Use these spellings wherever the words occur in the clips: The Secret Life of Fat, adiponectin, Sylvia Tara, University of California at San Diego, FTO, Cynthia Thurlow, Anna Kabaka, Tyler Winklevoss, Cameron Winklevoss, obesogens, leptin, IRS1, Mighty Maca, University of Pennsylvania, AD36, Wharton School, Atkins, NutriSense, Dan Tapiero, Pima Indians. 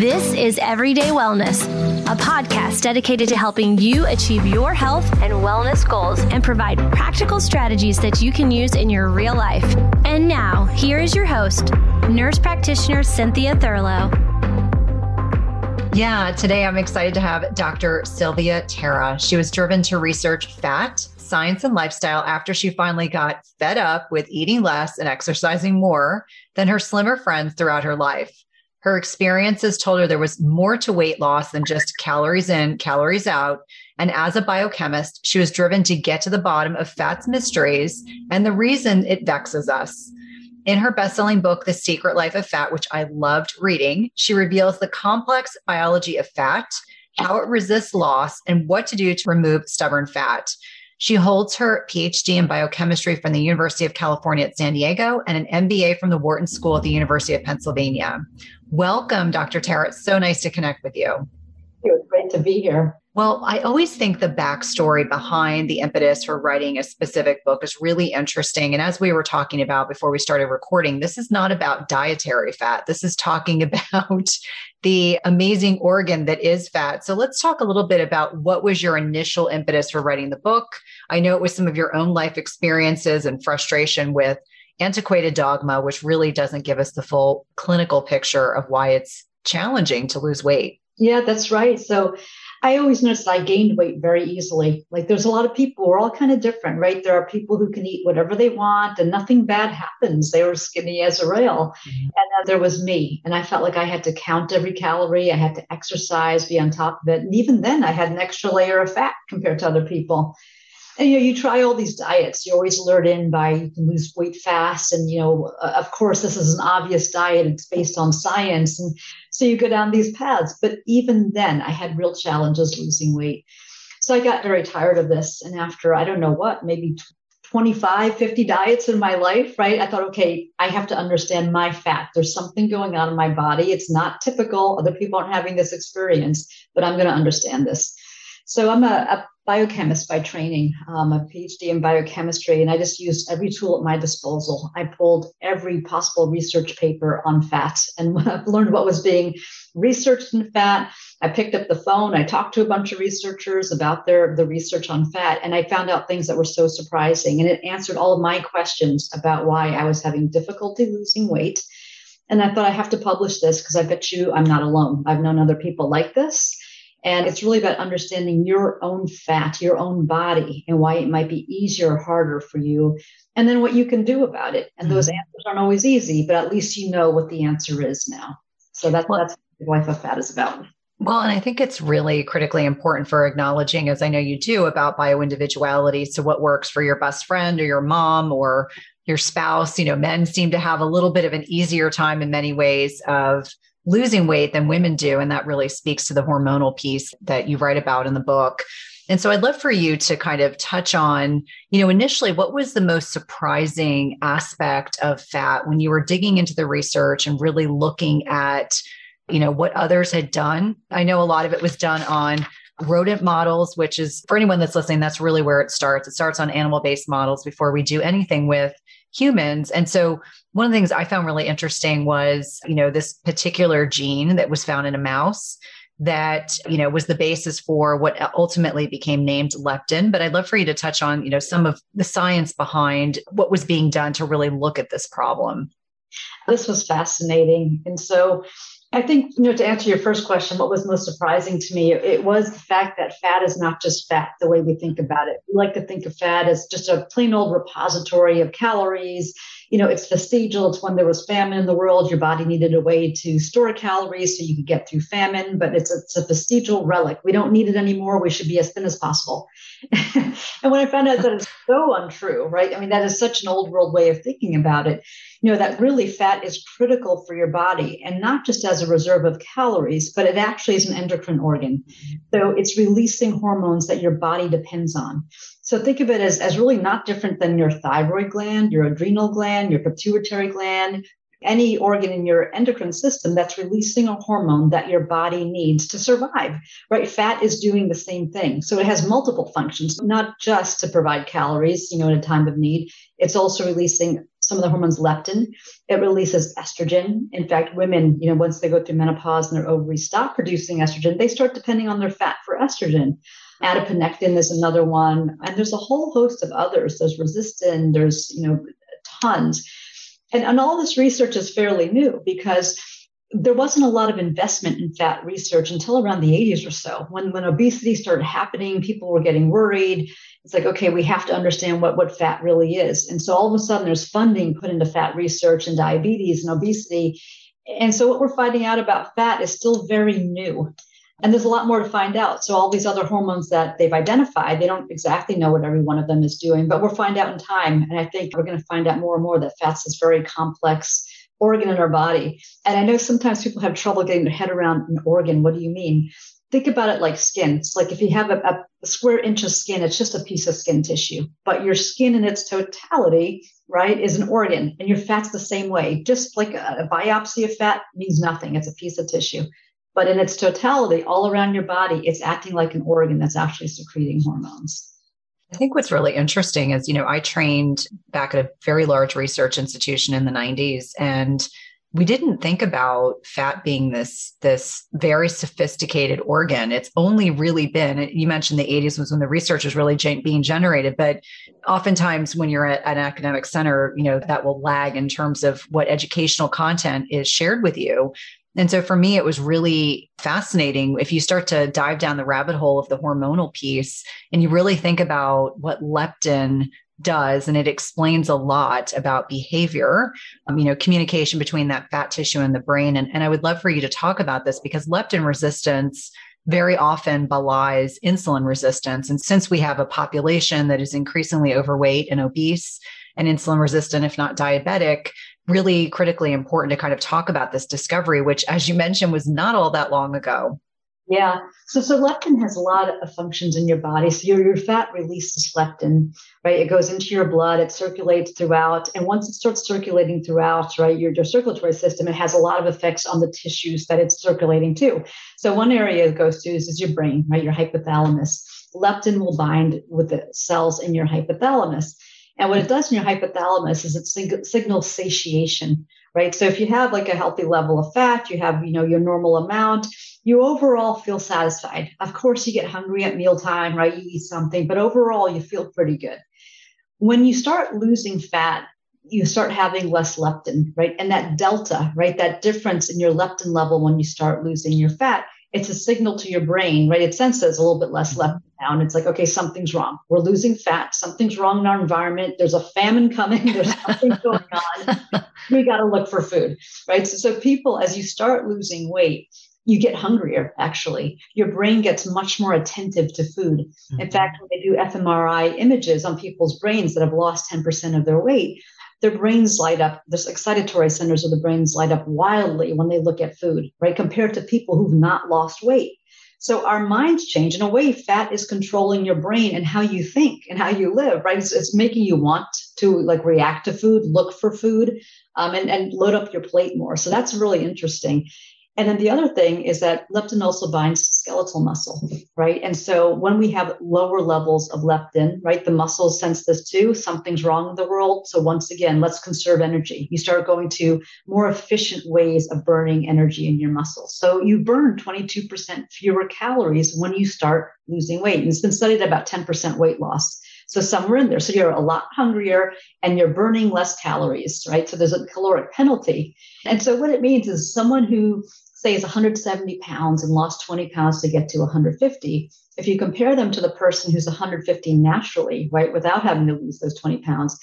This is Everyday Wellness, a podcast dedicated to helping you achieve your health and wellness goals and provide practical strategies that you can use in your real life. And now, here is your host, nurse practitioner Cynthia Thurlow. Yeah, today I'm excited to have Dr. Sylvia Tara. She was driven to research fat, science, and lifestyle after she finally got fed up with eating less and exercising more than her slimmer friends throughout her life. Her experiences told her there was more to weight loss than just calories in, calories out. And as a biochemist, she was driven to get to the bottom of fat's mysteries and the reason it vexes us. In her best-selling book, The Secret Life of Fat, which I loved reading, she reveals the complex biology of fat, how it resists loss, and what to do to remove stubborn fat. She holds her PhD in biochemistry from the University of California at San Diego and an MBA from the Wharton School at the University of Pennsylvania. Welcome, Dr. Tara. It's so nice to connect with you. It was great to be here. Well, I always think the backstory behind the impetus for writing a specific book is really interesting. And as we were talking about before we started recording, this is not about dietary fat. This is talking about the amazing organ that is fat. So let's talk a little bit about what was your initial impetus for writing the book. I know it was some of your own life experiences and frustration with antiquated dogma, which really doesn't give us the full clinical picture of why it's challenging to lose weight. Yeah, that's right. So I always noticed I gained weight very easily. Like there's a lot of people, we're all kind of different, right? There are people who can eat whatever they want and nothing bad happens. They were skinny as a rail. Mm-hmm. And then there was me. And I felt like I had to count every calorie. I had to exercise, be on top of it. And even then I had an extra layer of fat compared to other people. And, you know, you try all these diets. You're always lured in by you can lose weight fast. And, you know, of course, this is an obvious diet. It's based on science. And so you go down these paths. But even then, I had real challenges losing weight. So I got very tired of this. And after, I don't know what, maybe 25, 50 diets in my life, right? I thought, okay, I have to understand my fat. There's something going on in my body. It's not typical. Other people aren't having this experience, but I'm going to understand this. So I'm a biochemist by training, a PhD in biochemistry, and I just used every tool at my disposal. I pulled every possible research paper on fat and learned what was being researched in fat. I picked up the phone. I talked to a bunch of researchers about the research on fat, and I found out things that were so surprising, and it answered all of my questions about why I was having difficulty losing weight. And I thought, I have to publish this because I bet you I'm not alone. I've known other people like this. And it's really about understanding your own fat, your own body, and why it might be easier or harder for you, and then what you can do about it. And those answers aren't always easy, but at least you know what the answer is now. So that's what Life of Fat is about. Well, and I think it's really critically important for acknowledging, as I know you do, about bioindividuality. So what works for your best friend or your mom or your spouse, you know, men seem to have a little bit of an easier time in many ways of losing weight than women do. And that really speaks to the hormonal piece that you write about in the book. And so I'd love for you to kind of touch on, you know, initially, what was the most surprising aspect of fat when you were digging into the research and really looking at, you know, what others had done? I know a lot of it was done on rodent models, which is, for anyone that's listening, that's really where it starts. It starts on animal-based models before we do anything with humans. And so one of the things I found really interesting was, you know, this particular gene that was found in a mouse that, you know, was the basis for what ultimately became named leptin. But I'd love for you to touch on, you know, some of the science behind what was being done to really look at this problem. This was fascinating. And so I think, you know, to answer your first question, what was most surprising to me, it was the fact that fat is not just fat the way we think about it. We like to think of fat as just a plain old repository of calories. You know, it's vestigial. It's when there was famine in the world, your body needed a way to store calories so you could get through famine, but it's a vestigial relic. We don't need it anymore. We should be as thin as possible. And when I found out that it's so untrue, right? I mean, that is such an old world way of thinking about it. You know, that really fat is critical for your body, and not just as a reserve of calories, but it actually is an endocrine organ. So it's releasing hormones that your body depends on. So think of it as really not different than your thyroid gland, your adrenal gland, your pituitary gland, any organ in your endocrine system that's releasing a hormone that your body needs to survive, right? Fat is doing the same thing. So it has multiple functions, not just to provide calories, you know, in a time of need. It's also releasing some of the hormones leptin. It releases estrogen. In fact, women, you know, once they go through menopause and their ovaries stop producing estrogen, they start depending on their fat for estrogen. Adiponectin is another one. And there's a whole host of others. There's resistin, there's, you know, tons. And all this research is fairly new because there wasn't a lot of investment in fat research until around the 80s or so. When obesity started happening, people were getting worried. It's like, okay, we have to understand what fat really is. And so all of a sudden there's funding put into fat research and diabetes and obesity. And so what we're finding out about fat is still very new. And there's a lot more to find out. So all these other hormones that they've identified, they don't exactly know what every one of them is doing, but we'll find out in time. And I think we're going to find out more and more that fat's this very complex organ in our body. And I know sometimes people have trouble getting their head around an organ. What do you mean? Think about it like skin. It's like if you have a square inch of skin, it's just a piece of skin tissue. But your skin in its totality, right, is an organ. And your fat's the same way. Just like a biopsy of fat means nothing. It's a piece of tissue. But in its totality, all around your body, it's acting like an organ that's actually secreting hormones. I think what's really interesting is, you know, I trained back at a very large research institution in the 90s, and we didn't think about fat being this very sophisticated organ. It's only really been, you mentioned the 80s was when the research was really being generated, but oftentimes when you're at an academic center, you know, that will lag in terms of what educational content is shared with you. And so for me, it was really fascinating. If you start to dive down the rabbit hole of the hormonal piece and you really think about what leptin does, and it explains a lot about behavior, you know, communication between that fat tissue and the brain. And I would love for you to talk about this because leptin resistance very often belies insulin resistance. And since we have a population that is increasingly overweight and obese and insulin resistant, if not diabetic, really critically important to kind of talk about this discovery, which, as you mentioned, was not all that long ago. Yeah. So leptin has a lot of functions in your body. So your fat releases leptin, right? It goes into your blood, it circulates throughout. And once it starts circulating throughout, right, your circulatory system, it has a lot of effects on the tissues that it's circulating to. So one area it goes to is your brain, right? Your hypothalamus. Leptin will bind with the cells in your hypothalamus. And what it does in your hypothalamus is it signals satiation, right? So if you have like a healthy level of fat, you have, you know, your normal amount, you overall feel satisfied. Of course, you get hungry at mealtime, right? You eat something, but overall you feel pretty good. When you start losing fat, you start having less leptin, right? And that delta, right? That difference in your leptin level when you start losing your fat, it's a signal to your brain, right? It senses a little bit less leptin now, and it's like, okay, something's wrong. We're losing fat. Something's wrong in our environment. There's a famine coming. There's something going on. We got to look for food, right? So people, as you start losing weight, you get hungrier, actually. Your brain gets much more attentive to food. Mm-hmm. In fact, when they do fMRI images on people's brains that have lost 10% of their weight, their brains light up, the excitatory centers of the brains light up wildly when they look at food, right? Compared to people who've not lost weight. So our minds change. In a way, fat is controlling your brain and how you think and how you live, right? It's making you want to like react to food, look for food, and load up your plate more. So that's really interesting. And then the other thing is that leptin also binds skeletal muscle, right? And so when we have lower levels of leptin, right, the muscles sense this too. Something's wrong with the world. So once again, let's conserve energy. You start going to more efficient ways of burning energy in your muscles. So you burn 22% fewer calories when you start losing weight. And it's been studied about 10% weight loss. So somewhere in there. So you're a lot hungrier and you're burning less calories, right? So there's a caloric penalty. And so what it means is someone who say is 170 pounds and lost 20 pounds to get to 150. If you compare them to the person who's 150 naturally, right, without having to lose those 20 pounds,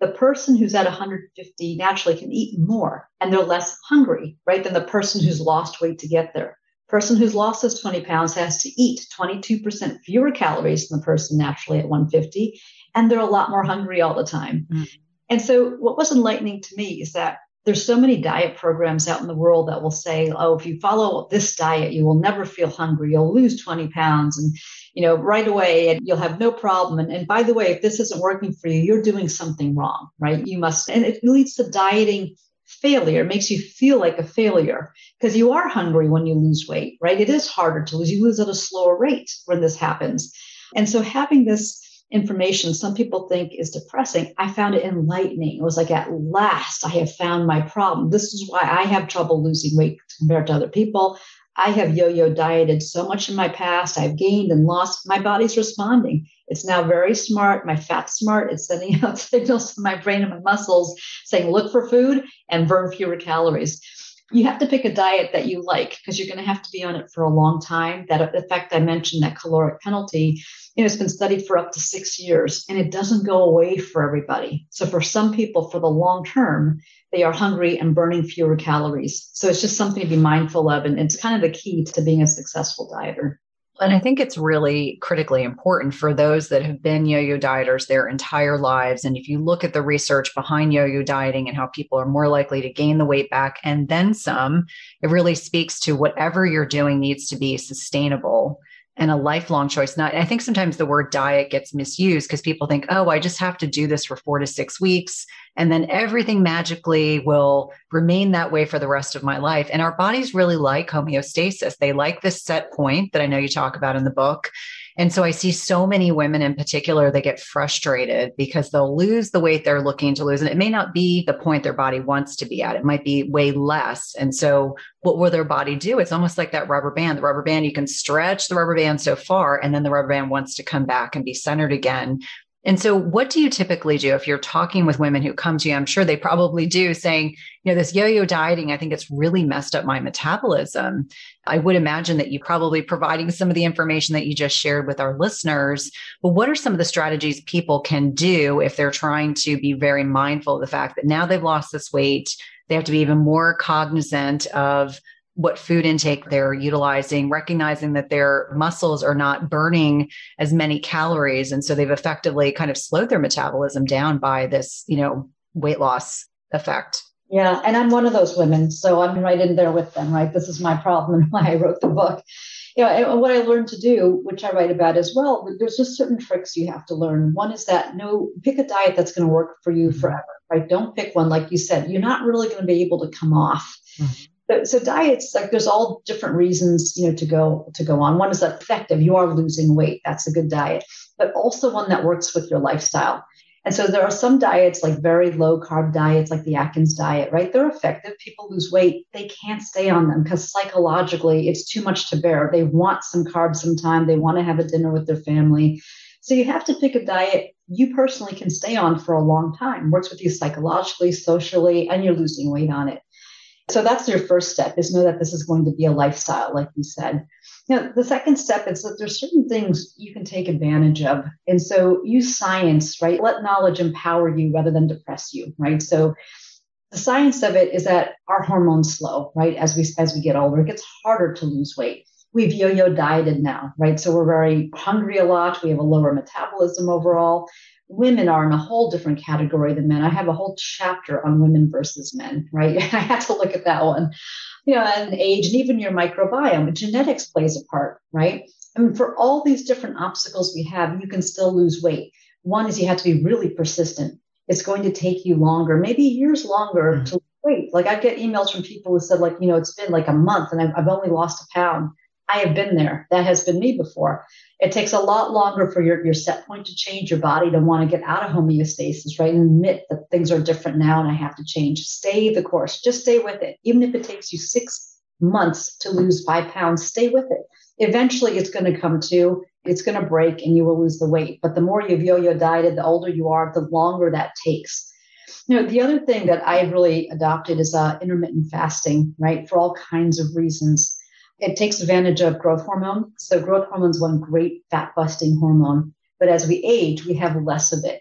the person who's at 150 naturally can eat more and they're less hungry, right, than the person who's lost weight to get there. Person who's lost those 20 pounds has to eat 22% fewer calories than the person naturally at 150, and they're a lot more hungry all the time. Mm-hmm. And so what was enlightening to me is that there's so many diet programs out in the world that will say, oh, if you follow this diet, you will never feel hungry. You'll lose 20 pounds and, you know, right away, and you'll have no problem. And by the way, if this isn't working for you, you're doing something wrong, right? You must, and it leads to dieting failure. It makes you feel like a failure because you are hungry when you lose weight, right? It is harder to lose. You lose at a slower rate when this happens. And so having this information some people think is depressing, I found it enlightening. It was like, at last I have found my problem. This is why I have trouble losing weight compared to other people. I have yo-yo dieted so much in my past. I've gained and lost. My body's responding. It's now very smart. My fat's smart. It's sending out signals to my brain and my muscles saying, look for food and burn fewer calories. You have to pick a diet that you like, because you're going to have to be on it for a long time. That, the fact I mentioned that caloric penalty, you know, it's been studied for up to 6 years, and it doesn't go away for everybody. So for some people, for the long term, they are hungry and burning fewer calories. So it's just something to be mindful of. And it's kind of the key to being a successful dieter. And I think it's really critically important for those that have been yo-yo dieters their entire lives. And if you look at the research behind yo-yo dieting and how people are more likely to gain the weight back and then some, it really speaks to whatever you're doing needs to be sustainable and a lifelong choice. Not, I think sometimes the word diet gets misused because people think, oh, I just have to do this for 4 to 6 weeks and then everything magically will remain that way for the rest of my life. And our bodies really like homeostasis. They like this set point that I know you talk about in the book. And so I see so many women in particular, they get frustrated because they'll lose the weight they're looking to lose. And it may not be the point their body wants to be at. It might be way less. And so what will their body do? It's almost like that rubber band. The rubber band, you can stretch the rubber band so far, and then the rubber band wants to come back and be centered again. And so what do you typically do if you're talking with women who come to you? I'm sure they probably do, saying, you know, this yo-yo dieting, I think it's really messed up my metabolism. I would imagine that you're probably providing some of the information that you just shared with our listeners. But what are some of the strategies people can do if they're trying to be very mindful of the fact that now they've lost this weight, they have to be even more cognizant of what food intake they're utilizing, recognizing that their muscles are not burning as many calories. And so they've effectively kind of slowed their metabolism down by this, you know, weight loss effect. Yeah. And I'm one of those women. So I'm right in there with them, right? This is my problem and why I wrote the book. You know, and what I learned to do, which I write about as well, there's just certain tricks you have to learn. One is that pick a diet that's going to work for you forever, right? Don't pick one, like you said, you're not really going to be able to come off. Mm-hmm. So diets, like there's all different reasons, you know, to go on. One is effective. You are losing weight. That's a good diet, but also one that works with your lifestyle. And so there are some diets, like very low carb diets, like the Atkins diet, right? They're effective. People lose weight. They can't stay on them because psychologically it's too much to bear. They want some carbs sometime. They want to have a dinner with their family. So you have to pick a diet you personally can stay on for a long time, works with you psychologically, socially, and you're losing weight on it. So that's your first step, is know that this is going to be a lifestyle, like you said. Now, the second step is that there's certain things you can take advantage of. And so use science, right? Let knowledge empower you rather than depress you, right? So the science of it is that our hormones slow, right? As we get older, it gets harder to lose weight. We've yo-yo dieted now, right? So we're very hungry a lot. We have a lower metabolism overall. Women are in a whole different category than men. I have a whole chapter on women versus men, right? I had to look at that one. You know, and age and even your microbiome, genetics plays a part, right? I mean, for all these different obstacles we have, you can still lose weight. One is you have to be really persistent. It's going to take you longer, maybe years longer to lose weight. Like I get emails from people who said, like, you know, it's been like a month and I've only lost a pound. I have been there. That has been me before. It takes a lot longer for your set point to change, your body to want to get out of homeostasis, right? And admit that things are different now and I have to change. Stay the course. Just stay with it. Even if it takes you 6 months to lose 5 pounds, stay with it. Eventually it's going to come to, it's going to break and you will lose the weight. But the more you've yo-yo dieted, the older you are, the longer that takes. You know, the other thing that I really adopted is intermittent fasting, right? For all kinds of reasons. It takes advantage of growth hormone. So growth hormone is one great fat-busting hormone. But as we age, we have less of it.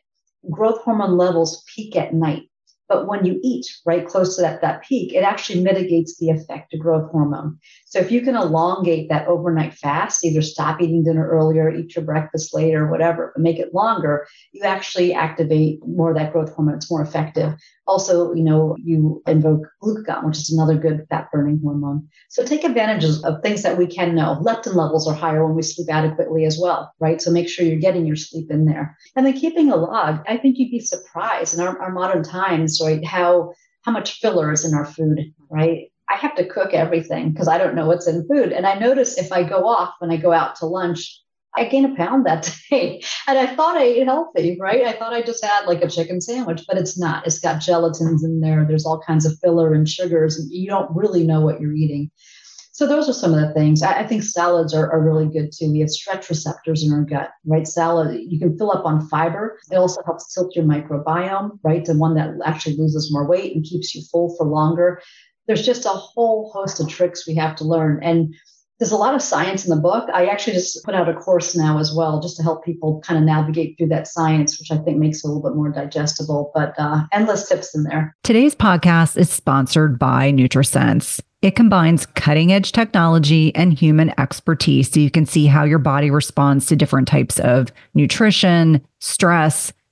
Growth hormone levels peak at night. But when you eat right close to that peak, it actually mitigates the effect of growth hormone. So if you can elongate that overnight fast, either stop eating dinner earlier, eat your breakfast later, whatever, but make it longer, you actually activate more of that growth hormone. It's more effective. Also, you know, you invoke glucagon, which is another good fat-burning hormone. So take advantage of things that we can know. Leptin levels are higher when we sleep adequately as well, right? So make sure you're getting your sleep in there. And then keeping a log, I think you'd be surprised in our modern times, right, how much filler is in our food, right? I have to cook everything because I don't know what's in food. And I notice if I go off when I go out to lunch, I gained a pound that day and I thought I ate healthy, right? I thought I just had like a chicken sandwich, but it's not. It's got gelatins in there. There's all kinds of filler and sugars, and you don't really know what you're eating. So those are some of the things. I think salads are really good too. We have stretch receptors in our gut, right? Salad, you can fill up on fiber. It also helps tilt your microbiome, right? The one that actually loses more weight and keeps you full for longer. There's just a whole host of tricks we have to learn. And there's a lot of science in the book. I actually just put out a course now as well, just to help people kind of navigate through that science, which I think makes it a little bit more digestible, but endless tips in there. Today's podcast is sponsored by NutriSense. It combines cutting-edge technology and human expertise so you can see how your body responds to different types of nutrition, stress,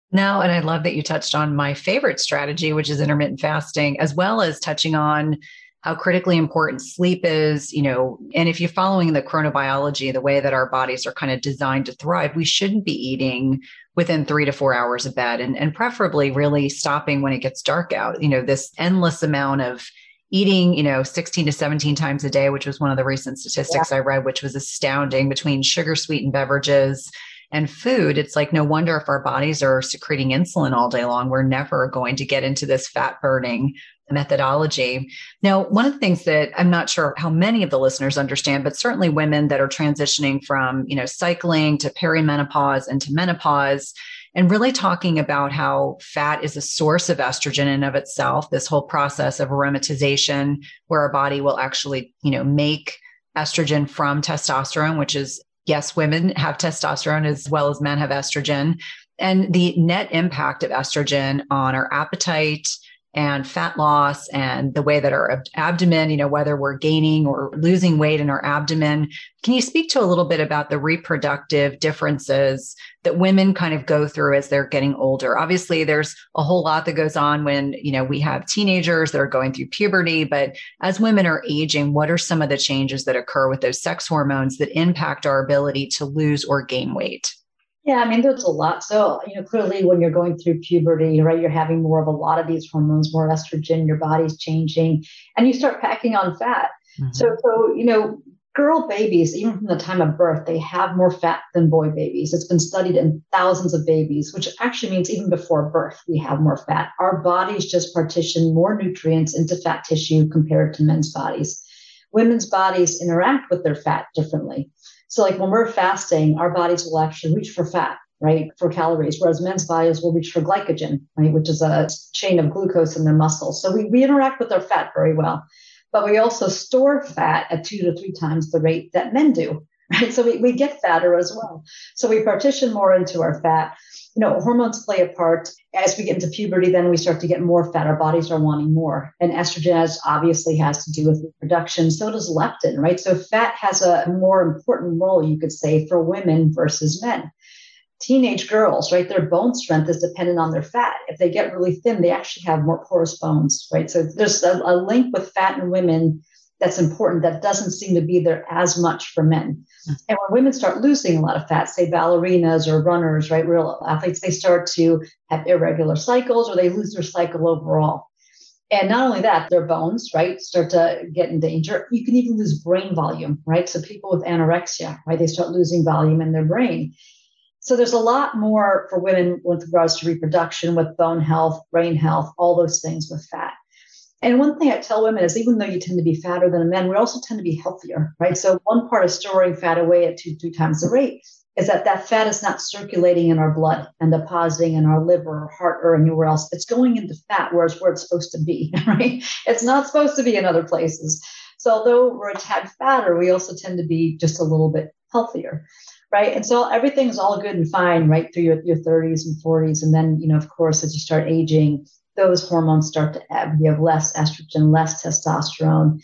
No, and I love that you touched on my favorite strategy, which is intermittent fasting, as well as touching on how critically important sleep is, you know, and if you're following the chronobiology, the way that our bodies are kind of designed to thrive, we shouldn't be eating within 3 to 4 hours of bed and preferably really stopping when it gets dark out. You know, this endless amount of eating, you know, 16 to 17 times a day, which was one of the recent statistics I read, which was astounding, between sugar sweetened beverages and food. It's like, no wonder if our bodies are secreting insulin all day long, we're never going to get into this fat burning methodology. Now, one of the things that I'm not sure how many of the listeners understand, but certainly women that are transitioning from, you know, cycling to perimenopause and to menopause, and really talking about how fat is a source of estrogen in and of itself, this whole process of aromatization, where our body will actually, you know, make estrogen from testosterone, which is, yes, women have testosterone as well as men have estrogen. And the net impact of estrogen on our appetite and fat loss and the way that our abdomen, you know, whether we're gaining or losing weight in our abdomen. Can you speak to a little bit about the reproductive differences that women kind of go through as they're getting older? Obviously, there's a whole lot that goes on when, you know, we have teenagers that are going through puberty, but as women are aging, what are some of the changes that occur with those sex hormones that impact our ability to lose or gain weight? Yeah, I mean, there's a lot. So, you know, clearly when you're going through puberty, right, you're having more of a lot of these hormones, more estrogen, your body's changing, and you start packing on fat. Mm-hmm. So, you know, girl babies, even from the time of birth, they have more fat than boy babies. It's been studied in thousands of babies, which actually means even before birth, we have more fat. Our bodies just partition more nutrients into fat tissue compared to men's bodies. Women's bodies interact with their fat differently. So like when we're fasting, our bodies will actually reach for fat, right, for calories, whereas men's bodies will reach for glycogen, right, which is a chain of glucose in their muscles. So we interact with our fat very well, but we also store fat at 2 to 3 times the rate that men do, right? So we get fatter as well. So we partition more into our fat. You know, hormones play a part. As we get into puberty, then we start to get more fat. Our bodies are wanting more. And estrogen obviously has to do with reproduction. So does leptin, right? So fat has a more important role, you could say, for women versus men. Teenage girls, right, their bone strength is dependent on their fat. If they get really thin, they actually have more porous bones, right? So there's a link with fat in women that's important that doesn't seem to be there as much for men. And when women start losing a lot of fat, say ballerinas or runners, right, real athletes, they start to have irregular cycles or they lose their cycle overall. And not only that, their bones, right, start to get in danger. You can even lose brain volume, right? So people with anorexia, right, they start losing volume in their brain. So there's a lot more for women with regards to reproduction, with bone health, brain health, all those things with fat. And one thing I tell women is even though you tend to be fatter than men, we also tend to be healthier, right? So one part of storing fat away at 2 times the rate is that fat is not circulating in our blood and depositing in our liver or heart or anywhere else. It's going into fat, whereas where it's supposed to be, right? It's not supposed to be in other places. So although we're a tad fatter, we also tend to be just a little bit healthier, right? And so everything's all good and fine, right, through your 30s and 40s. And then, you know, of course, as you start aging, those hormones start to ebb. You have less estrogen, less testosterone.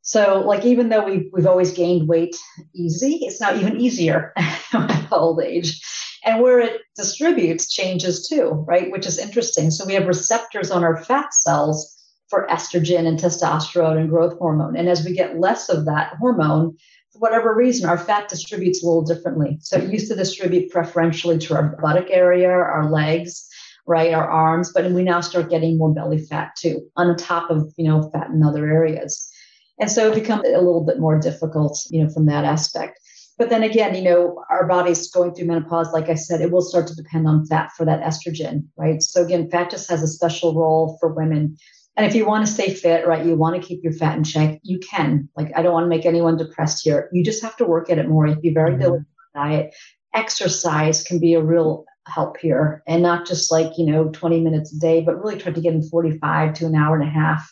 So like, even though we've always gained weight easy, it's now even easier with old age. And where it distributes changes too, right? Which is interesting. So we have receptors on our fat cells for estrogen and testosterone and growth hormone. And as we get less of that hormone, for whatever reason, our fat distributes a little differently. So it used to distribute preferentially to our buttock area, our legs, right, our arms, but we now start getting more belly fat too, on top of, you know, fat in other areas. And so it becomes a little bit more difficult, you know, from that aspect. But then again, you know, our body's going through menopause, like I said, it will start to depend on fat for that estrogen, right? So again, fat just has a special role for women. And if you want to stay fit, right, you want to keep your fat in check, you can. Like, I don't want to make anyone depressed here. You just have to work at it more. You be very diligent on diet. Exercise can be a real help here, and not just like, you know, 20 minutes a day, but really try to get in 45 to an hour and a half.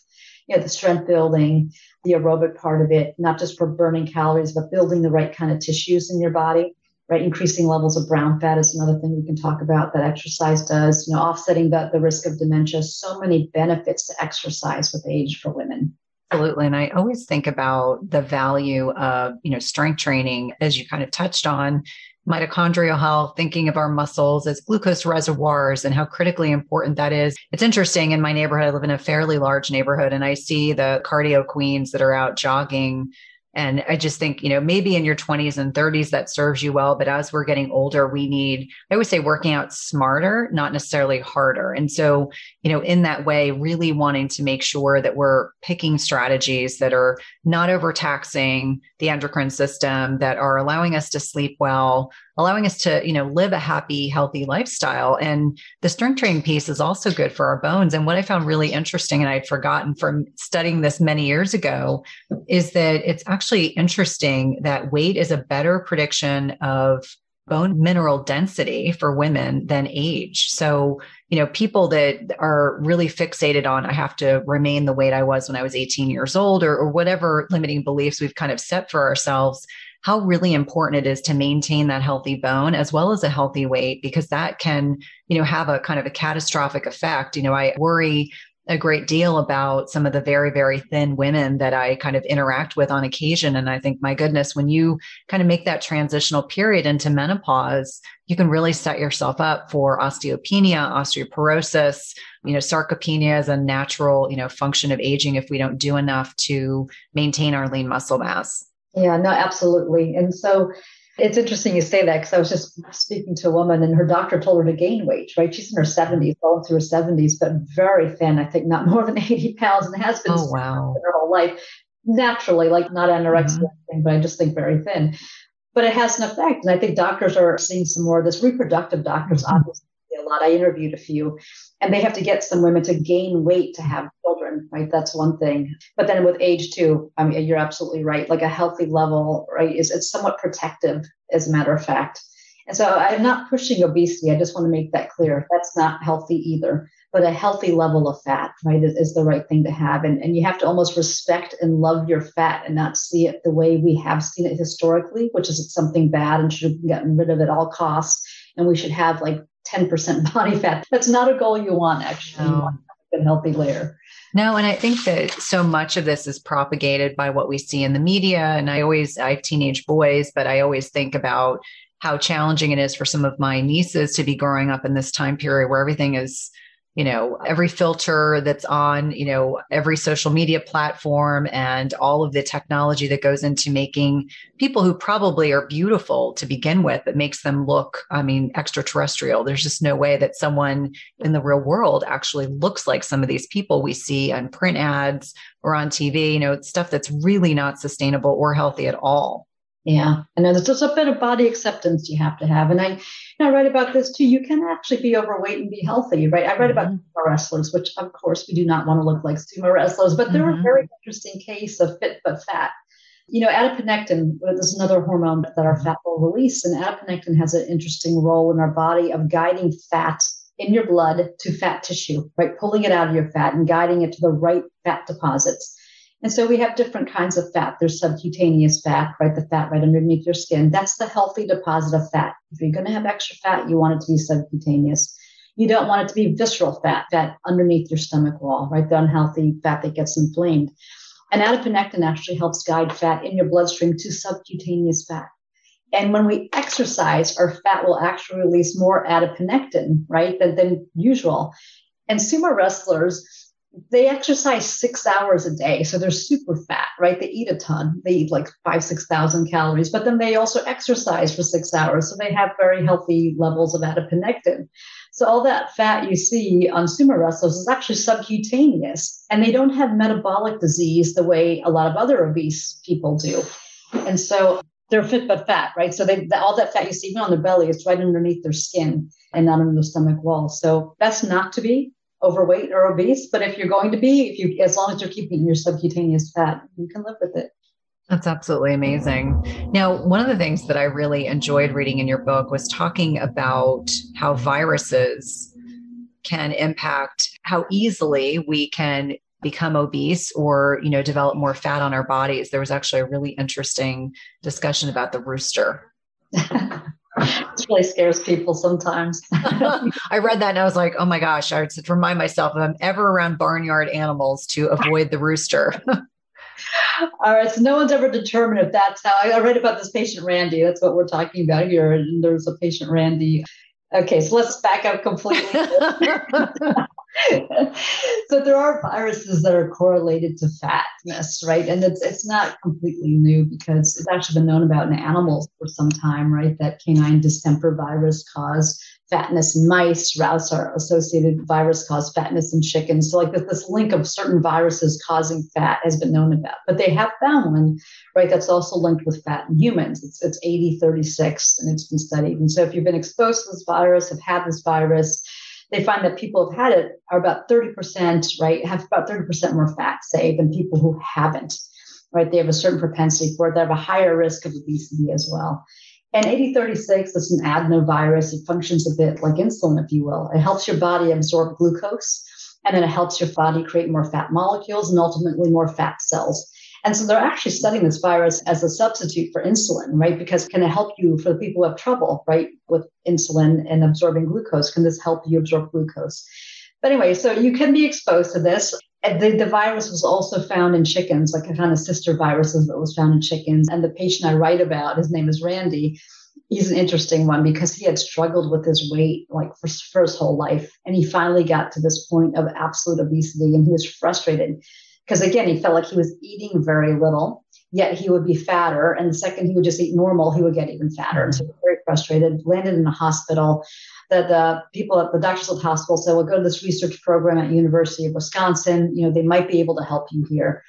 You know, the strength building, the aerobic part of it, not just for burning calories, but building the right kind of tissues in your body, right? Increasing levels of brown fat is another thing we can talk about that exercise does, you know, offsetting the risk of dementia. So many benefits to exercise with age for women. Absolutely. And I always think about the value of, you know, strength training, as you kind of touched on, mitochondrial health, thinking of our muscles as glucose reservoirs and how critically important that is. It's interesting, in my neighborhood, I live in a fairly large neighborhood, and I see the cardio queens that are out jogging. And I just think, you know, maybe in your 20s and 30s, that serves you well. But as we're getting older, we need, I always say, working out smarter, not necessarily harder. And so, you know, in that way, really wanting to make sure that we're picking strategies that are not overtaxing the endocrine system, that are allowing us to sleep well, allowing us to, you know, live a happy, healthy lifestyle. And the strength training piece is also good for our bones. And what I found really interesting, and I'd forgotten from studying this many years ago, is that it's actually interesting that weight is a better prediction of bone mineral density for women than age. So, you know, people that are really fixated on, I have to remain the weight I was when I was 18 years old, or whatever limiting beliefs we've kind of set for ourselves, how really important it is to maintain that healthy bone as well as a healthy weight, because that can, you know, have a kind of a catastrophic effect. You know, I worry a great deal about some of the very, very thin women that I kind of interact with on occasion. And I think, my goodness, when you kind of make that transitional period into menopause, you can really set yourself up for osteopenia, osteoporosis. You know, sarcopenia is a natural, you know, function of aging if we don't do enough to maintain our lean muscle mass. Yeah, no, absolutely. And so it's interesting you say that, because I was just speaking to a woman and her doctor told her to gain weight, right? She's in her 70s, well into her 70s, but very thin, I think not more than 80 pounds, and has been her whole life, naturally, like not anorexia, but I just think very thin. But it has an effect. And I think doctors are seeing some more of this. Reproductive doctors, obviously, a lot. I interviewed a few, and they have to get some women to gain weight to have children, right? That's one thing. But then with age too, I mean, you're absolutely right. Like a healthy level, right, it's somewhat protective, as a matter of fact. And so I'm not pushing obesity. I just want to make that clear. That's not healthy either. But a healthy level of fat, right, is the right thing to have. And you have to almost respect and love your fat and not see it the way we have seen it historically, which is it's something bad and should have gotten rid of at all costs. And we should have like 10% body fat. That's not a goal you want, actually. No. You want a healthy layer. No, and I think that so much of this is propagated by what we see in the media. And I have teenage boys, but I always think about how challenging it is for some of my nieces to be growing up in this time period where everything is, you know, every filter that's on, you know, every social media platform and all of the technology that goes into making people who probably are beautiful to begin with, but makes them look, I mean, extraterrestrial. There's just no way that someone in the real world actually looks like some of these people we see on print ads or on TV, you know, it's stuff that's really not sustainable or healthy at all. Yeah. And there's just a bit of body acceptance you have to have. And I read about this too. You can actually be overweight and be healthy, right? I read about sumo wrestlers, which of course we do not want to look like sumo wrestlers, but there are a very interesting case of fit but fat. You know, adiponectin is another hormone that our fat will release. And adiponectin has an interesting role in our body of guiding fat in your blood to fat tissue, right? Pulling it out of your fat and guiding it to the right fat deposits. And so we have different kinds of fat. There's subcutaneous fat, right? The fat right underneath your skin. That's the healthy deposit of fat. If you're going to have extra fat, you want it to be subcutaneous. You don't want it to be visceral fat, fat underneath your stomach wall, right? The unhealthy fat that gets inflamed. And adiponectin actually helps guide fat in your bloodstream to subcutaneous fat. And when we exercise, our fat will actually release more adiponectin, right, than usual. And sumo wrestlers, they exercise 6 hours a day. So they're super fat, right? They eat a ton. They eat like 5,000 to 6,000 calories, but then they also exercise for 6 hours. So they have very healthy levels of adiponectin. So all that fat you see on sumo wrestlers is actually subcutaneous, and they don't have metabolic disease the way a lot of other obese people do. And so they're fit but fat, right? So all that fat you see even on their belly is right underneath their skin and not under the stomach wall. So that's not to be overweight or obese, but if you're going to be, as long as you're keeping your subcutaneous fat, you can live with it. That's absolutely amazing. Now, one of the things that I really enjoyed reading in your book was talking about how viruses can impact how easily we can become obese or, you know, develop more fat on our bodies. There was actually a really interesting discussion about the rooster. It really scares people sometimes. I read that and I was like, oh my gosh, I would remind myself if I'm ever around barnyard animals to avoid the rooster. All right. So no one's ever determined if that's how. I read about this patient, Randy. That's what we're talking about here. And there's a patient, Randy. Okay. So let's back up completely. So there are viruses that are correlated to fatness, right? And it's not completely new because it's actually been known about in animals for some time, right? That canine distemper virus caused fatness in mice, Rouse-associated virus caused fatness in chickens. So like this link of certain viruses causing fat has been known about, but they have found one, right? That's also linked with fat in humans. It's AD36 and it's been studied. And so if you've been exposed to this virus, have had this virus, they find that people who've had it are about 30%, right? Have about 30% more fat, say, than people who haven't, right? They have a certain propensity for it. They have a higher risk of obesity as well. And AD36 is an adenovirus. It functions a bit like insulin, if you will. It helps your body absorb glucose, and then it helps your body create more fat molecules and ultimately more fat cells. And so they're actually studying this virus as a substitute for insulin, right? Because can it help you, for the people who have trouble, right, with insulin and absorbing glucose? Can this help you absorb glucose? But anyway, so you can be exposed to this. The virus was also found in chickens, like I found a sister virus that was found in chickens. And the patient I write about, his name is Randy. He's an interesting one because he had struggled with his weight like for his whole life. And he finally got to this point of absolute obesity, and he was frustrated. Because again, he felt like he was eating very little, yet he would be fatter. And the second he would just eat normal, he would get even fatter. And so very frustrated, landed in the hospital. The people at the doctors at the hospital said, well, go to this research program at University of Wisconsin. You know, they might be able to help you here.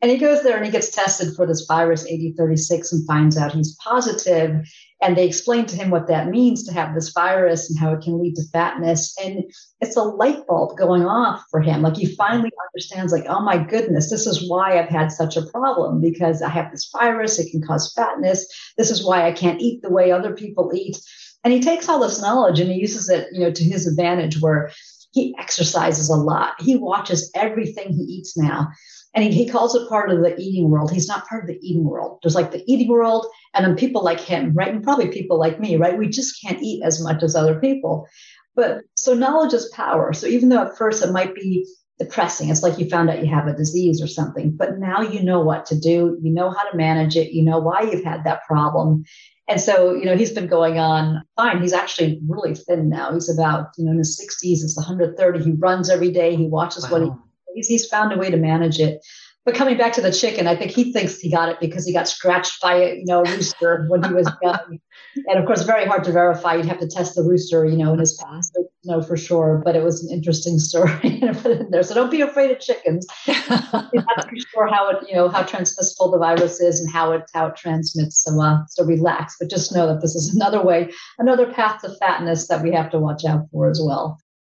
And he goes there and he gets tested for this virus, AD36, and finds out he's positive. And they explain to him what that means to have this virus and how it can lead to fatness. And it's a light bulb going off for him. Like he finally understands, like, oh my goodness, this is why I've had such a problem, because I have this virus. It can cause fatness. This is why I can't eat the way other people eat. And he takes all this knowledge and he uses it, you know, to his advantage, where he exercises a lot. He watches everything he eats now. And he calls it part of the eating world. He's not part of the eating world. There's like the eating world and then people like him, right? And probably people like me, right? We just can't eat as much as other people. But so knowledge is power. So even though at first it might be depressing, it's like you found out you have a disease or something, but now you know what to do. You know how to manage it. You know why you've had that problem. And so, you know, he's been going on fine. He's actually really thin now. He's about, you know, in his 60s, it's 130. He runs every day. He watches what he He's found a way to manage it. But coming back to the chicken, I think he thinks he got it because he got scratched by a, you know, a rooster when he was young. And of course, very hard to verify. You'd have to test the rooster, you know, in his past, you know, for sure. But it was an interesting story to put in there. So don't be afraid of chickens. You're not too sure how it, you know, how transmissible the virus is and how it transmits. So relax, but just know that this is another way, another path to fatness that we have to watch out for as well.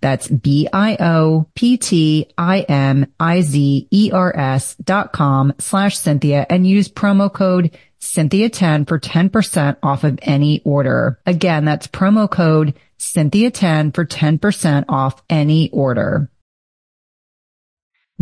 That's BIOPTIMIZERS.com/Cynthia and use promo code Cynthia10 for 10% off of any order. Again, that's promo code Cynthia10 for 10% off any order.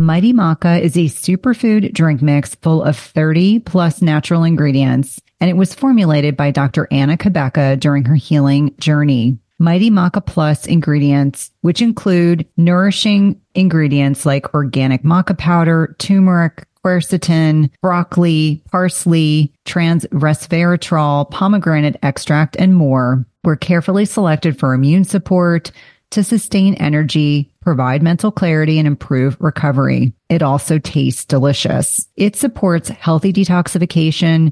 Mighty Maca is a superfood drink mix full of 30 plus natural ingredients, and it was formulated by Dr. Anna Kabaka during her healing journey. Mighty Maca Plus ingredients, which include nourishing ingredients like organic maca powder, turmeric, quercetin, broccoli, parsley, trans resveratrol, pomegranate extract, and more, were carefully selected for immune support, to sustain energy, provide mental clarity, and improve recovery. It also tastes delicious. It supports healthy detoxification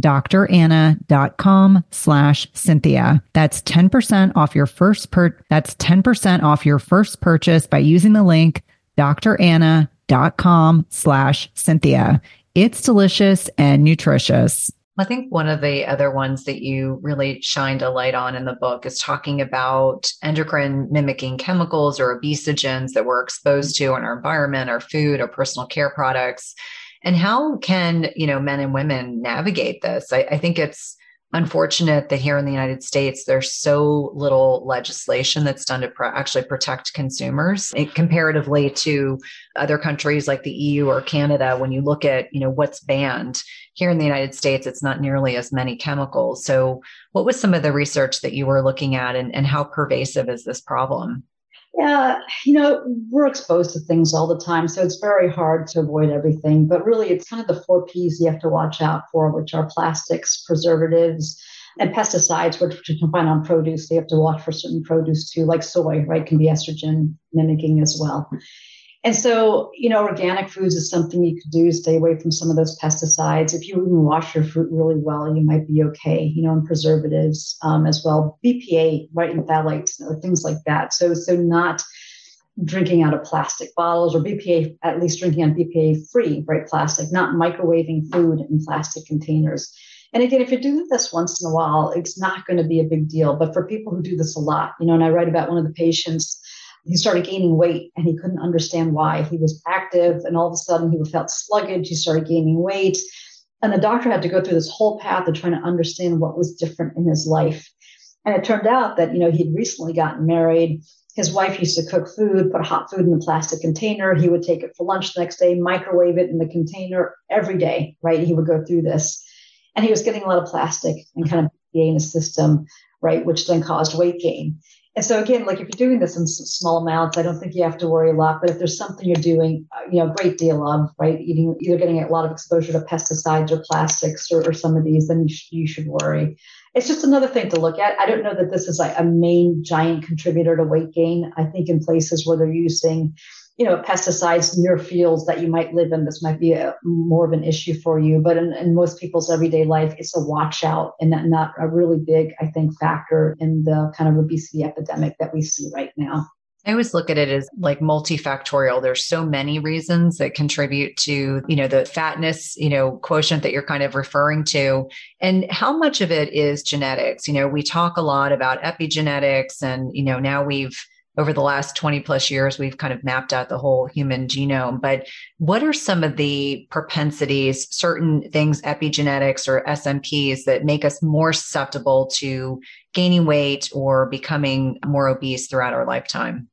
dranna.com/Cynthia. That's 10% off your first purchase by using the link dranna.com/Cynthia. It's delicious and nutritious. I think one of the other ones that you really shined a light on in the book is talking about endocrine mimicking chemicals or obesogens that we're exposed to in our environment, our food, our personal care products. And how can, men and women navigate this? I think it's unfortunate that here in the United States, there's so little legislation that's done to actually protect consumers comparatively to other countries like the EU or Canada. When you look at, what's banned here in the United States, it's not nearly as many chemicals. So what was some of the research that you were looking at, and how pervasive is this problem? Yeah, we're exposed to things all the time, so it's very hard to avoid everything. But really, it's kind of the 4 Ps you have to watch out for, which are plastics, preservatives, and pesticides, which you can find on produce. You have to watch for certain produce too, like soy, right? Can be estrogen mimicking as well. And so, organic foods is something you could do. Stay away from some of those pesticides. If you even wash your fruit really well, you might be okay, and preservatives as well. BPA, right, and phthalates, things like that. So not drinking out of plastic bottles, or BPA, at least drinking on BPA-free, right, plastic, not microwaving food in plastic containers. And again, if you're doing this once in a while, it's not going to be a big deal. But for people who do this a lot, and I write about one of the patients. He started gaining weight and he couldn't understand why. He was active and all of a sudden he felt sluggish. He started gaining weight. And the doctor had to go through this whole path of trying to understand what was different in his life. And it turned out that, he'd recently gotten married. His wife used to cook food, put hot food in a plastic container. He would take it for lunch the next day, microwave it in the container every day, right? He would go through this. And he was getting a lot of plastic and kind of BPA in his system, right, which then caused weight gain. And so again, like if you're doing this in small amounts, I don't think you have to worry a lot. But if there's something you're doing, a great deal of, right, either getting a lot of exposure to pesticides or plastics or some of these, then you should worry. It's just another thing to look at. I don't know that this is like a main giant contributor to weight gain. I think in places where they're using, pesticides near fields that you might live in, this might be more of an issue for you. But in most people's everyday life, it's a watch out and not a really big, I think, factor in the kind of obesity epidemic that we see right now. I always look at it as like multifactorial. There's so many reasons that contribute to, the fatness, quotient that you're kind of referring to. And how much of it is genetics? We talk a lot about epigenetics and, now over the last 20 plus years, we've kind of mapped out the whole human genome. But what are some of the propensities, certain things, epigenetics or SMPs, that make us more susceptible to gaining weight or becoming more obese throughout our lifetime?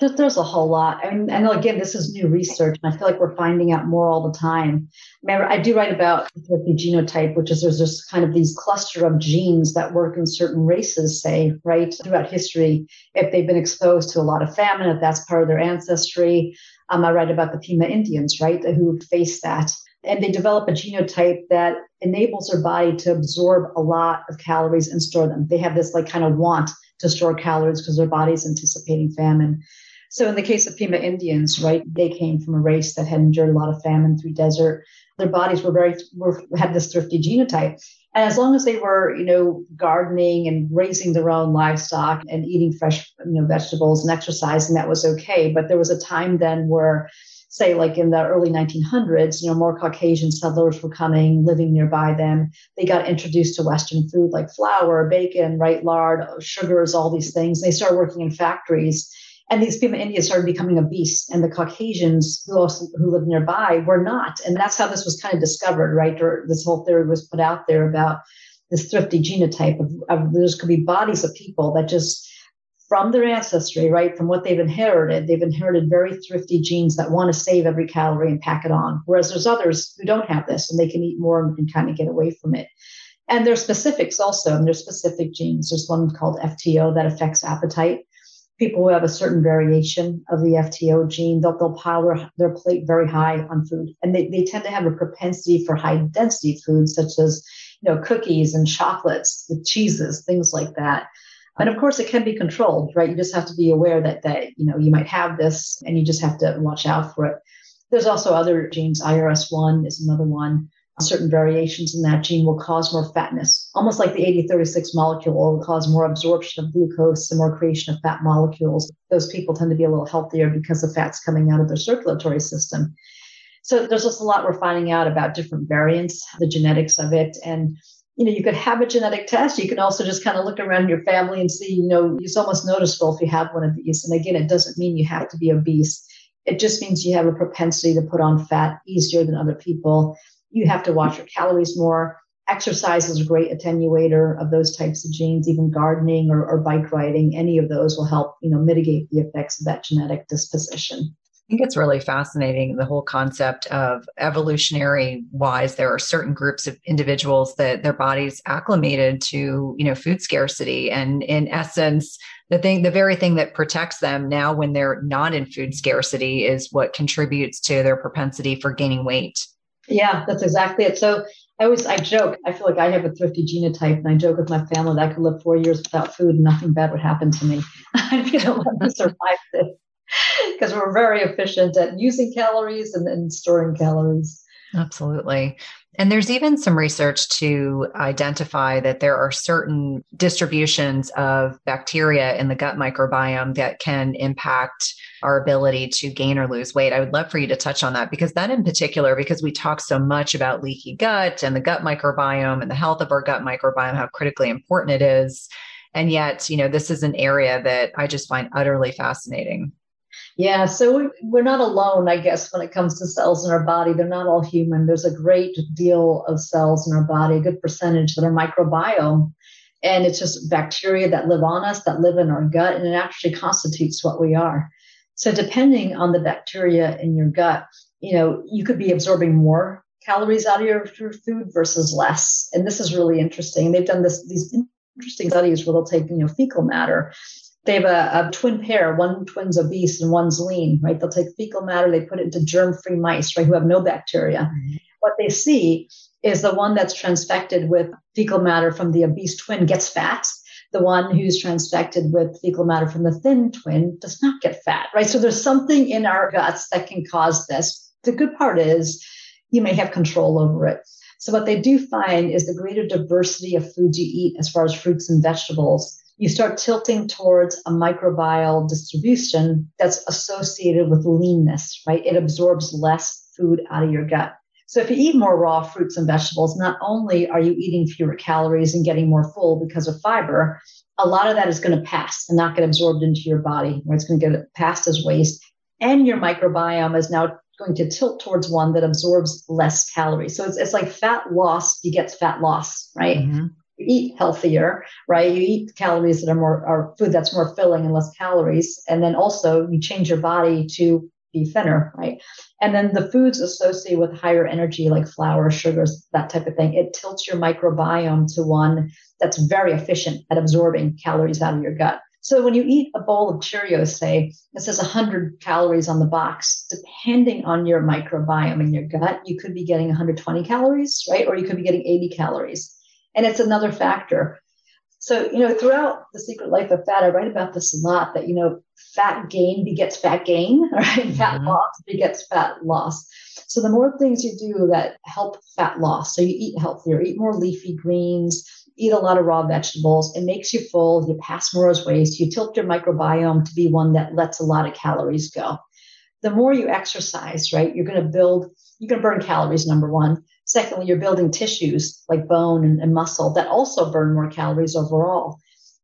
There's a whole lot. I mean, and again, this is new research, and I feel like we're finding out more all the time. Remember, I do write about the genotype, which is there's just kind of these cluster of genes that work in certain races, say, right, throughout history, if they've been exposed to a lot of famine, if that's part of their ancestry. I write about the Pima Indians, right, who face that. And they develop a genotype that enables their body to absorb a lot of calories and store them. They have this like kind of want to store calories because their body's anticipating famine. So in the case of Pima Indians, right, they came from a race that had endured a lot of famine through desert. Their bodies had this thrifty genotype. And as long as they were, gardening and raising their own livestock and eating fresh, vegetables and exercising, that was okay. But there was a time then where say like in the early 1900s, you know, more Caucasian settlers were coming, living nearby them. They got introduced to Western food like flour, bacon, right, lard, sugars, all these things. They started working in factories. And these Pima Indians started becoming obese, and the Caucasians who lived nearby were not. And that's how this was kind of discovered, right? Or this whole theory was put out there about this thrifty genotype of there could be bodies of people that just from their ancestry, right, from what they've inherited very thrifty genes that want to save every calorie and pack it on. Whereas there's others who don't have this, and they can eat more and kind of get away from it. And there's specifics also, and there's specific genes. There's one called FTO that affects appetite. People who have a certain variation of the FTO gene, they'll power their plate very high on food. And they tend to have a propensity for high density foods, such as, you know, cookies and chocolates, the cheeses, things like that. And of course, it can be controlled, right? You just have to be aware that you know, you might have this and you just have to watch out for it. There's also other genes. IRS1 is another one. Certain variations in that gene will cause more fatness, almost like the AD36 molecule will cause more absorption of glucose and more creation of fat molecules. Those people tend to be a little healthier because the fat's coming out of their circulatory system. So there's just a lot we're finding out about different variants, the genetics of it. And, you know, you could have a genetic test. You can also just kind of look around your family and see, you know, it's almost noticeable if you have one of these. And again, it doesn't mean you have to be obese. It just means you have a propensity to put on fat easier than other people. You have to watch your calories more. Exercise is a great attenuator of those types of genes. Even gardening or bike riding, any of those will help, you know, mitigate the effects of that genetic disposition. I think it's really fascinating, the whole concept of evolutionary wise, there are certain groups of individuals that their bodies acclimated to, you know, food scarcity. And in essence, the very thing that protects them now when they're not in food scarcity is what contributes to their propensity for gaining weight. Yeah, that's exactly it. So I joke, I feel like I have a thrifty genotype, and I joke with my family that I could live 4 years without food and nothing bad would happen to me. I'd be able to survive this because we're very efficient at using calories and storing calories. Absolutely. And there's even some research to identify that there are certain distributions of bacteria in the gut microbiome that can impact our ability to gain or lose weight. I would love for you to touch on that, because that in particular, because we talk so much about leaky gut and the gut microbiome and the health of our gut microbiome, how critically important it is. And yet, you know, this is an area that I just find utterly fascinating. Yeah, so we're not alone, I guess, when it comes to cells in our body. They're not all human. There's a great deal of cells in our body, a good percentage that are microbiome. And it's just bacteria that live on us, that live in our gut, and it actually constitutes what we are. So depending on the bacteria in your gut, you know, you could be absorbing more calories out of your food versus less. And this is really interesting. They've done these interesting studies where they'll take, you know, fecal matter. They have a twin pair, one twin's obese and one's lean, right? They'll take fecal matter, they put it into germ-free mice, right, who have no bacteria. Mm-hmm. What they see is the one that's transfected with fecal matter from the obese twin gets fat. The one who's transfected with fecal matter from the thin twin does not get fat, right? So there's something in our guts that can cause this. The good part is you may have control over it. So what they do find is the greater diversity of foods you eat, as far as fruits and vegetables, you start tilting towards a microbial distribution that's associated with leanness, right? It absorbs less food out of your gut. So if you eat more raw fruits and vegetables, not only are you eating fewer calories and getting more full because of fiber, a lot of that is going to pass and not get absorbed into your body, where it's going to get passed as waste. And your microbiome is now going to tilt towards one that absorbs less calories. So it's like fat loss begets fat loss, right? Mm-hmm. You eat healthier, right? You eat calories that are food that's more filling and less calories. And then also you change your body to be thinner, right? And then the foods associated with higher energy, like flour, sugars, that type of thing, it tilts your microbiome to one that's very efficient at absorbing calories out of your gut. So when you eat a bowl of Cheerios, say, it says 100 calories on the box. Depending on your microbiome in your gut, you could be getting 120 calories, right? Or you could be getting 80 calories. And it's another factor. So, you know, throughout The Secret Life of Fat, I write about this a lot, that, you know, fat gain begets fat gain, right? Mm-hmm. Fat loss begets fat loss. So the more things you do that help fat loss, so you eat healthier, eat more leafy greens, eat a lot of raw vegetables, it makes you full, you pass more as waste, you tilt your microbiome to be one that lets a lot of calories go. the more you exercise, right, you're going to build, you're going to burn calories, number one. Secondly, you're building tissues like bone and muscle that also burn more calories overall.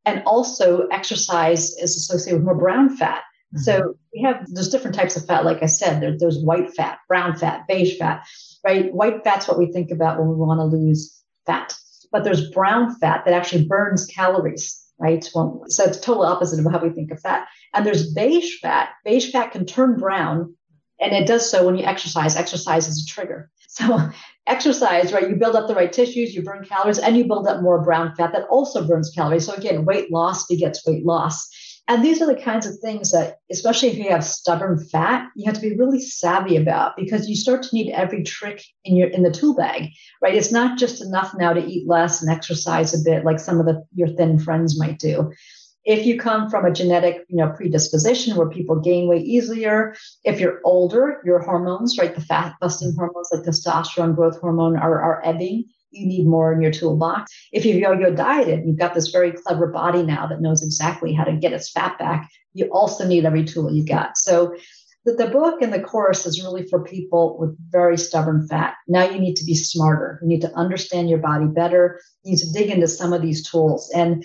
And also exercise is associated with more brown fat. Mm-hmm. So we have those different types of fat. Like I said, there's white fat, brown fat, beige fat, right? White fat's what we think about when we want to lose fat. But there's brown fat that actually burns calories, right? Well, so it's total opposite of how we think of fat. And there's beige fat. Beige fat can turn brown, and it does so when you exercise. Exercise is a trigger. So exercise, right? You build up the right tissues, you burn calories, and you build up more brown fat that also burns calories. So again, weight loss begets weight loss. And these are the kinds of things that, especially if you have stubborn fat, you have to be really savvy about, because you start to need every trick in the tool bag, right? It's not just enough now to eat less and exercise a bit like some of your thin friends might do. If you come from a genetic, predisposition where people gain weight easier, if you're older, your hormones, right, the fat-busting hormones like testosterone, growth hormone are ebbing. You need more in your toolbox. If you've yo-yo dieted, you've got this very clever body now that knows exactly how to get its fat back. You also need every tool you got. So the book and the course is really for people with very stubborn fat. Now you need to be smarter. You need to understand your body better. You need to dig into some of these tools. And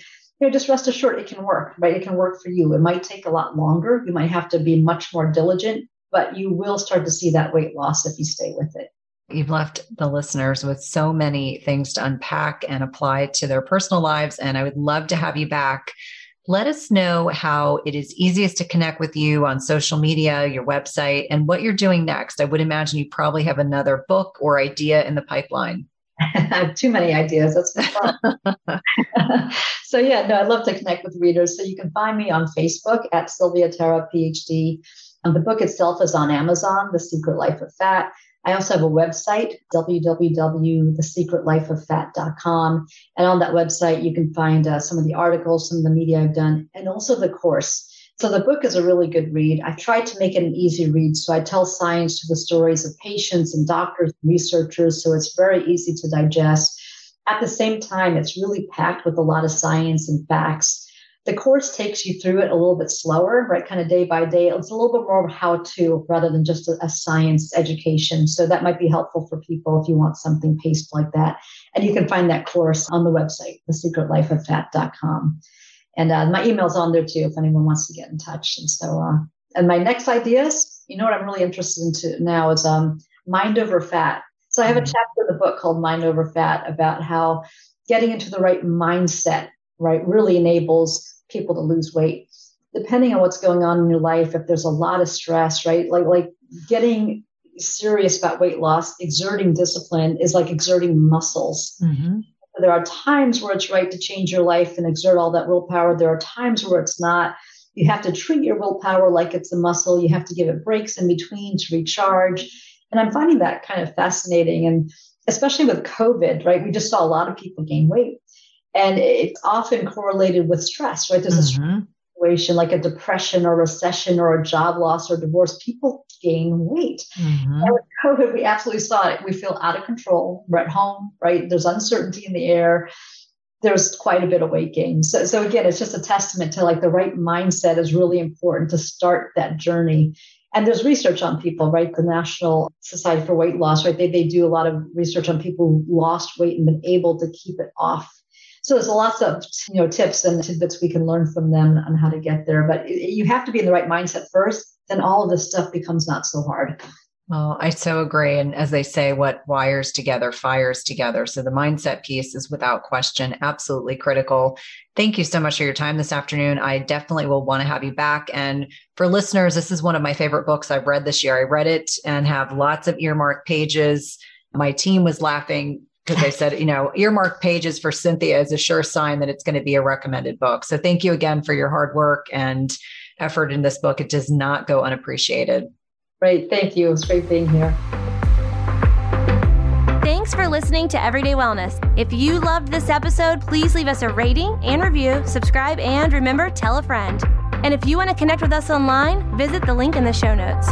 just rest assured, it can work, right? It can work for you. It might take a lot longer. You might have to be much more diligent, but you will start to see that weight loss if you stay with it. You've left the listeners with so many things to unpack and apply to their personal lives, and I would love to have you back. Let us know how it is easiest to connect with you on social media, your website, and what you're doing next. I would imagine you probably have another book or idea in the pipeline. I have too many ideas. That's fun. I love to connect with readers. So you can find me on Facebook at Sylvia Tara, PhD. The book itself is on Amazon, The Secret Life of Fat. I also have a website, www.thesecretlifeoffat.com. And on that website, you can find some of the articles, some of the media I've done, and also the course. So the book is a really good read. I tried to make it an easy read. So I tell science to the stories of patients and doctors and researchers. So it's very easy to digest. At the same time, it's really packed with a lot of science and facts. The course takes you through it a little bit slower, right? Kind of day by day. It's a little bit more of how-to rather than just a science education. So that might be helpful for people if you want something paced like that. And you can find that course on the website, thesecretlifeoffat.com. And my email's on there too, if anyone wants to get in touch. And so, and my next ideas, what I'm really interested in now is mind over fat. So I have a chapter in the book called Mind Over Fat about how getting into the right mindset, right, really enables people to lose weight. Depending on what's going on in your life, if there's a lot of stress, right, like getting serious about weight loss, exerting discipline is like exerting muscles. Mm-hmm. There are times where it's right to change your life and exert all that willpower. There are times where it's not. You have to treat your willpower like it's a muscle. You have to give it breaks in between to recharge. And I'm finding that kind of fascinating. And especially with COVID, right? We just saw a lot of people gain weight. And it's often correlated with stress, right? There's a stress situation like a depression or recession or a job loss or divorce. People gain weight. Mm-hmm. And with COVID, we absolutely saw it. We feel out of control. We're at home, right? There's uncertainty in the air. There's quite a bit of weight gain. So again, it's just a testament to the right mindset is really important to start that journey. And there's research on people, right? The National Society for Weight Loss, right? They do a lot of research on people who lost weight and been able to keep it off. So there's lots of tips and tidbits we can learn from them on how to get there. But you have to be in the right mindset first, then all of this stuff becomes not so hard. Well, I so agree. And as they say, what wires together, fires together. So the mindset piece is without question, absolutely critical. Thank you so much for your time this afternoon. I definitely will want to have you back. And for listeners, this is one of my favorite books I've read this year. I read it and have lots of earmarked pages. My team was laughing because I said, earmark pages for Cynthia is a sure sign that it's going to be a recommended book. So thank you again for your hard work and effort in this book. It does not go unappreciated. Great. Thank you. It's great being here. Thanks for listening to Everyday Wellness. If you loved this episode, please leave us a rating and review, subscribe, and remember, tell a friend. And if you want to connect with us online, visit the link in the show notes.